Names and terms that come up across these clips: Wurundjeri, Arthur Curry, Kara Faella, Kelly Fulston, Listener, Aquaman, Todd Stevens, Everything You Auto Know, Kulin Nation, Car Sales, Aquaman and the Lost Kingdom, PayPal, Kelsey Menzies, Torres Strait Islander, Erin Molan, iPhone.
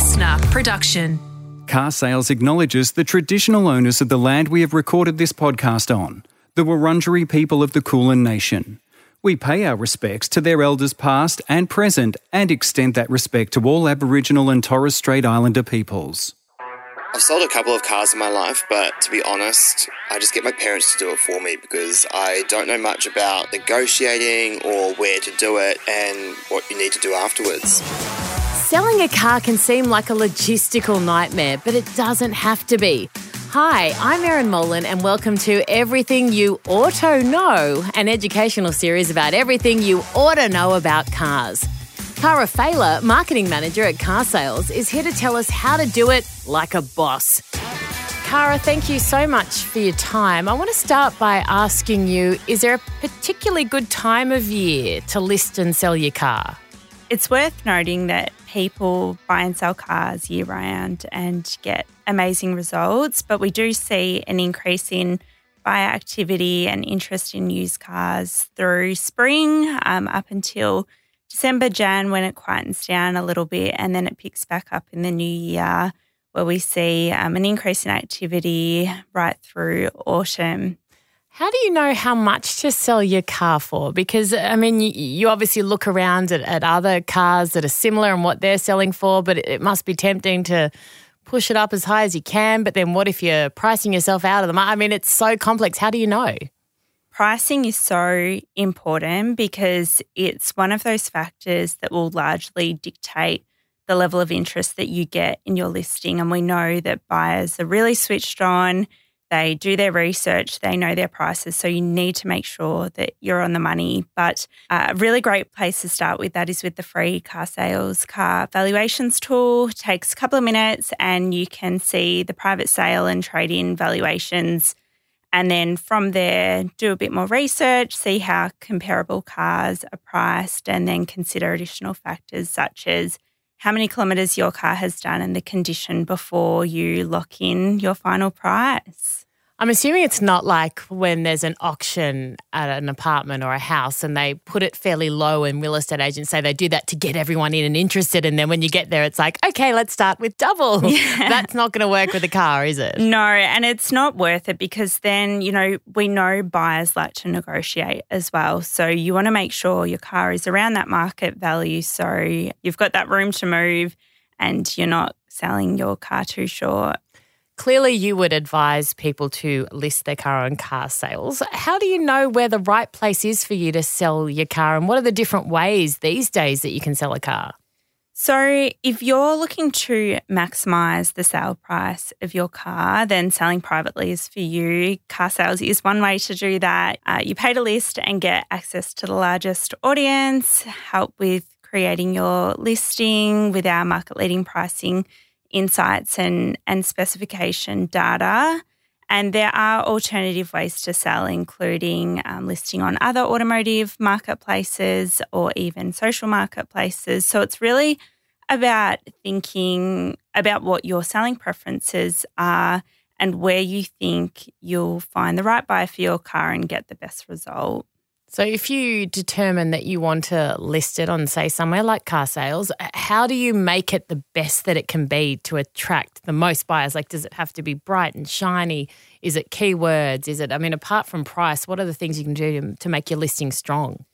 Listener production. Car Sales acknowledges the traditional owners of the land we have recorded this podcast on, the Wurundjeri people of the Kulin Nation. We pay our respects to their elders past and present and extend that respect to all Aboriginal and Torres Strait Islander peoples. I've sold a couple of cars in my life, but to be honest, I just get my parents to do it for me because I don't know much about negotiating or where to do it and what you need to do afterwards. Selling a car can seem like a logistical nightmare, but it doesn't have to be. Hi, I'm Erin Molan and welcome to Everything You Auto Know, an educational series about everything you ought to know about cars. Kara Faella, marketing manager at Car Sales, is here to tell us how to do it like a boss. Kara, thank you so much for your time. I want to start by asking you, is there a particularly good time of year to list and sell your car? It's worth noting that people buy and sell cars year round and get amazing results, but we do see an increase in buyer activity and interest in used cars through spring up until December, Jan, when it quietens down a little bit, and then it picks back up in the new year where we see an increase in activity right through autumn. How do you know how much to sell your car for? Because, I mean, you obviously look around at other cars that are similar and what they're selling for, but it must be tempting to push it up as high as you can. But then what if you're pricing yourself out of the market? I mean, it's so complex. How do you know? Pricing is so important because it's one of those factors that will largely dictate the level of interest that you get in your listing. And we know that buyers are really switched on. They do their research. They know their prices. So you need to make sure that you're on the money. But a really great place to start with that is with the free Car Sales car valuations tool. It takes a couple of minutes and you can see the private sale and trade-in valuations. And then from there, do a bit more research, see how comparable cars are priced, and then consider additional factors such as how many kilometres your car has done and the condition before you lock in your final price. I'm assuming it's not like when there's an auction at an apartment or a house and they put it fairly low and real estate agents say they do that to get everyone in and interested, and then when you get there it's like, okay, let's start with double. Yeah. That's not going to work with a car, is it? No, and it's not worth it because then, you know, we know buyers like to negotiate as well. So you want to make sure your car is around that market value so you've got that room to move and you're not selling your car too short. Clearly you would advise people to list their car on Car Sales. How do you know where the right place is for you to sell your car, and what are the different ways these days that you can sell a car? So if you're looking to maximise the sale price of your car, then selling privately is for you. Car Sales is one way to do that. You pay to list and get access to the largest audience, help with creating your listing with our market-leading pricing insights and specification data. And there are alternative ways to sell, including listing on other automotive marketplaces or even social marketplaces. So it's really about thinking about what your selling preferences are and where you think you'll find the right buyer for your car and get the best result. So if you determine that you want to list it on, say, somewhere like Car Sales, how do you make it the best that it can be to attract the most buyers? Like, does it have to be bright and shiny? Is it keywords? Is it, I mean, apart from price, what are the things you can do to make your listing strong?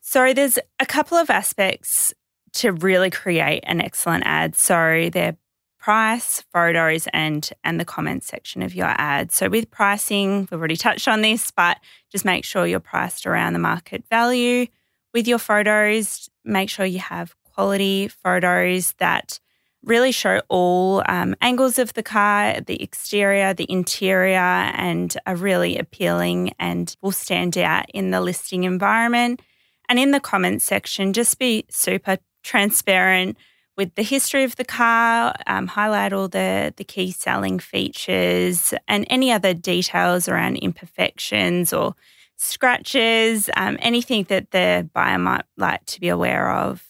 So there's a couple of aspects to really create an excellent ad. So they're price, photos, and the comments section of your ad. So with pricing, we've already touched on this, but just make sure you're priced around the market value. With your photos, make sure you have quality photos that really show all angles of the car, the exterior, the interior, and are really appealing and will stand out in the listing environment. And in the comments section, just be super transparent with the history of the car, highlight all the key selling features and any other details around imperfections or scratches, anything that the buyer might like to be aware of.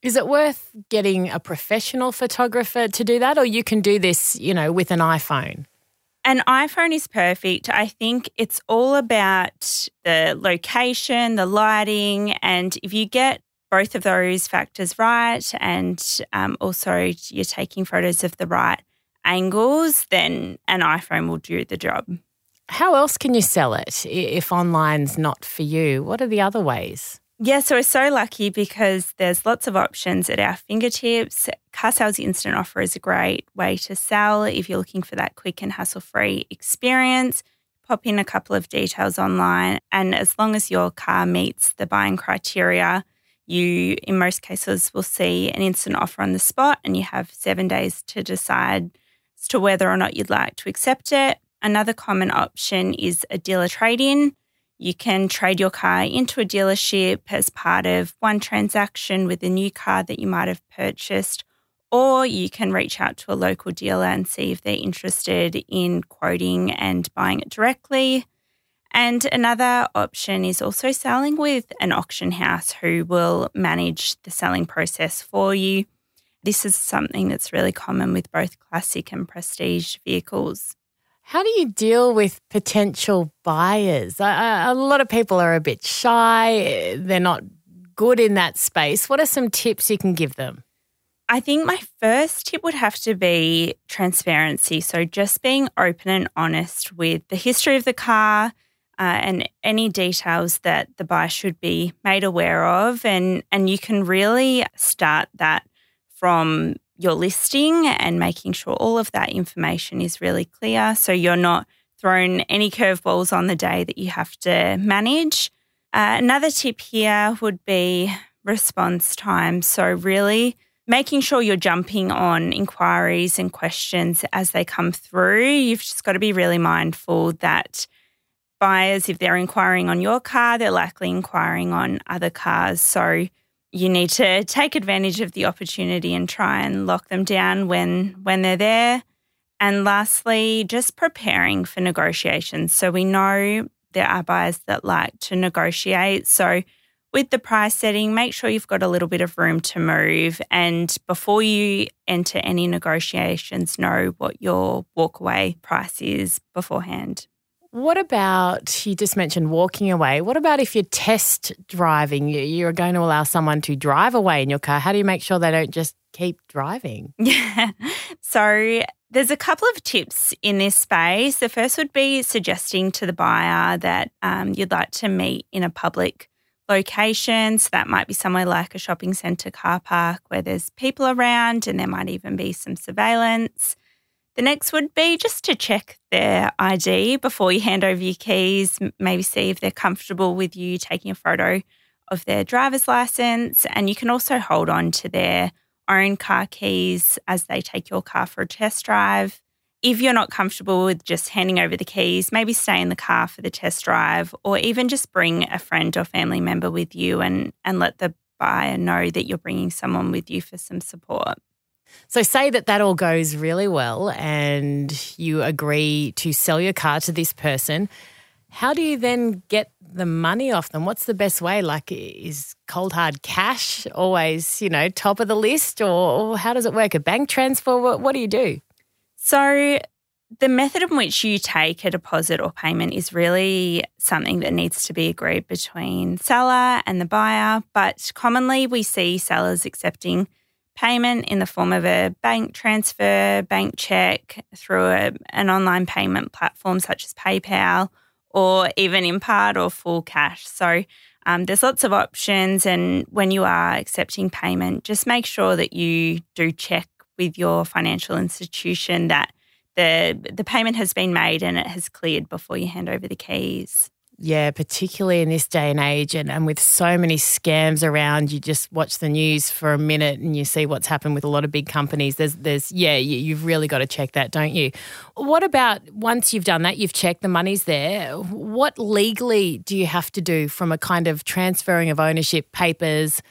Is it worth getting a professional photographer to do that, or you can do this, you know, with an iPhone? An iPhone is perfect. I think it's all about the location, the lighting, and if you get both of those factors right, and also you're taking photos of the right angles, then an iPhone will do the job. How else can you sell it if online's not for you? What are the other ways? Yeah, so we're so lucky because there's lots of options at our fingertips. Car Sales Instant Offer is a great way to sell. If you're looking for that quick and hassle-free experience, pop in a couple of details online, and as long as your car meets the buying criteria, you, in most cases, will see an instant offer on the spot, and you have 7 days to decide as to whether or not you'd like to accept it. Another common option is a dealer trade-in. You can trade your car into a dealership as part of one transaction with a new car that you might have purchased, or you can reach out to a local dealer and see if they're interested in quoting and buying it directly. And another option is also selling with an auction house who will manage the selling process for you. This is something that's really common with both classic and prestige vehicles. How do you deal with potential buyers? A lot of people are a bit shy. They're not good in that space. What are some tips you can give them? I think my first tip would have to be transparency. So just being open and honest with the history of the car, and any details that the buyer should be made aware of. And you can really start that from your listing and making sure all of that information is really clear, so you're not thrown any curveballs on the day that you have to manage. Another tip here would be response time. So really making sure you're jumping on inquiries and questions as they come through. You've just got to be really mindful that buyers, if they're inquiring on your car, they're likely inquiring on other cars. So you need to take advantage of the opportunity and try and lock them down when they're there. And lastly, just preparing for negotiations. So we know there are buyers that like to negotiate. So with the price setting, make sure you've got a little bit of room to move. And before you enter any negotiations, know what your walkaway price is beforehand. What about, you just mentioned walking away, what about if you're test driving? You're going to allow someone to drive away in your car. How do you make sure they don't just keep driving? Yeah, so there's a couple of tips in this space. The first would be suggesting to the buyer that you'd like to meet in a public location. So that might be somewhere like a shopping centre car park where there's people around and there might even be some surveillance. The next would be just to check their ID before you hand over your keys, maybe see if they're comfortable with you taking a photo of their driver's licence. And you can also hold on to their own car keys as they take your car for a test drive. If you're not comfortable with just handing over the keys, maybe stay in the car for the test drive, or even just bring a friend or family member with you and let the buyer know that you're bringing someone with you for some support. So say that all goes really well and you agree to sell your car to this person. How do you then get the money off them? What's the best way? Like, is cold hard cash always, top of the list, or how does it work? A bank transfer? What do you do? So the method in which you take a deposit or payment is really something that needs to be agreed between seller and the buyer, but commonly we see sellers accepting payment in the form of a bank transfer, bank check, through an online payment platform such as PayPal, or even in part or full cash. So there's lots of options, and when you are accepting payment, just make sure that you do check with your financial institution that the payment has been made and it has cleared before you hand over the keys. Yeah, particularly in this day and age and with so many scams around, you just watch the news for a minute and you see what's happened with a lot of big companies. You've really got to check that, don't you? What about once you've done that, you've checked the money's there, what legally do you have to do from a kind of transferring of ownership papers,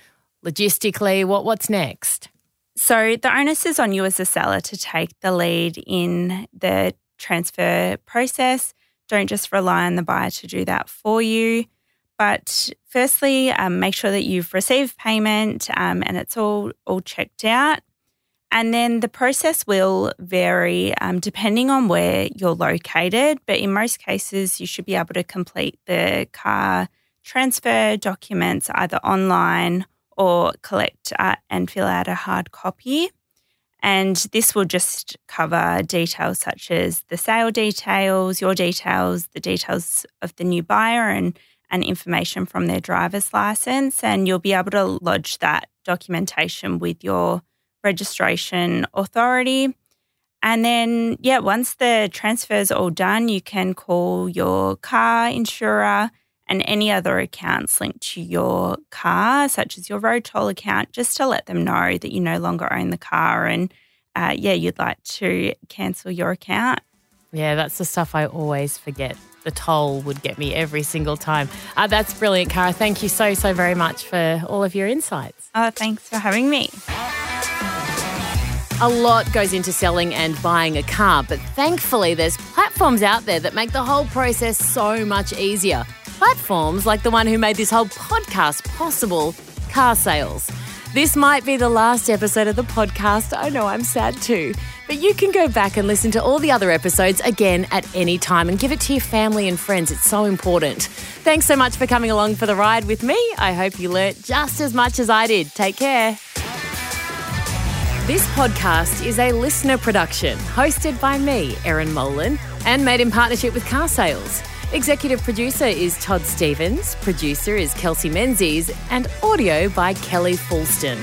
logistically? What's next? So the onus is on you as a seller to take the lead in the transfer process. Don't just rely on the buyer to do that for you. But firstly, make sure that you've received payment and it's all checked out. And then the process will vary depending on where you're located. But in most cases, you should be able to complete the car transfer documents either online or collect and fill out a hard copy. And this will just cover details such as the sale details, your details, the details of the new buyer and information from their driver's license. And you'll be able to lodge that documentation with your registration authority. And then, yeah, once the transfer is all done, you can call your car insurer and any other accounts linked to your car, such as your road toll account, just to let them know that you no longer own the car and, you'd like to cancel your account. Yeah, that's the stuff I always forget. The toll would get me every single time. That's brilliant, Kara. Thank you so, so very much for all of your insights. Oh, thanks for having me. A lot goes into selling and buying a car, but thankfully there's platforms out there that make the whole process so much easier. Platforms like the one who made this whole podcast possible, Car Sales. This might be the last episode of the podcast. I know, I'm sad too. But you can go back and listen to all the other episodes again at any time and give it to your family and friends. It's so important. Thanks so much for coming along for the ride with me. I hope you learnt just as much as I did. Take care. This podcast is a Listener production, hosted by me, Erin Molan, and made in partnership with Car Sales. Executive producer is Todd Stevens, producer is Kelsey Menzies, and audio by Kelly Fulston.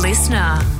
Listener.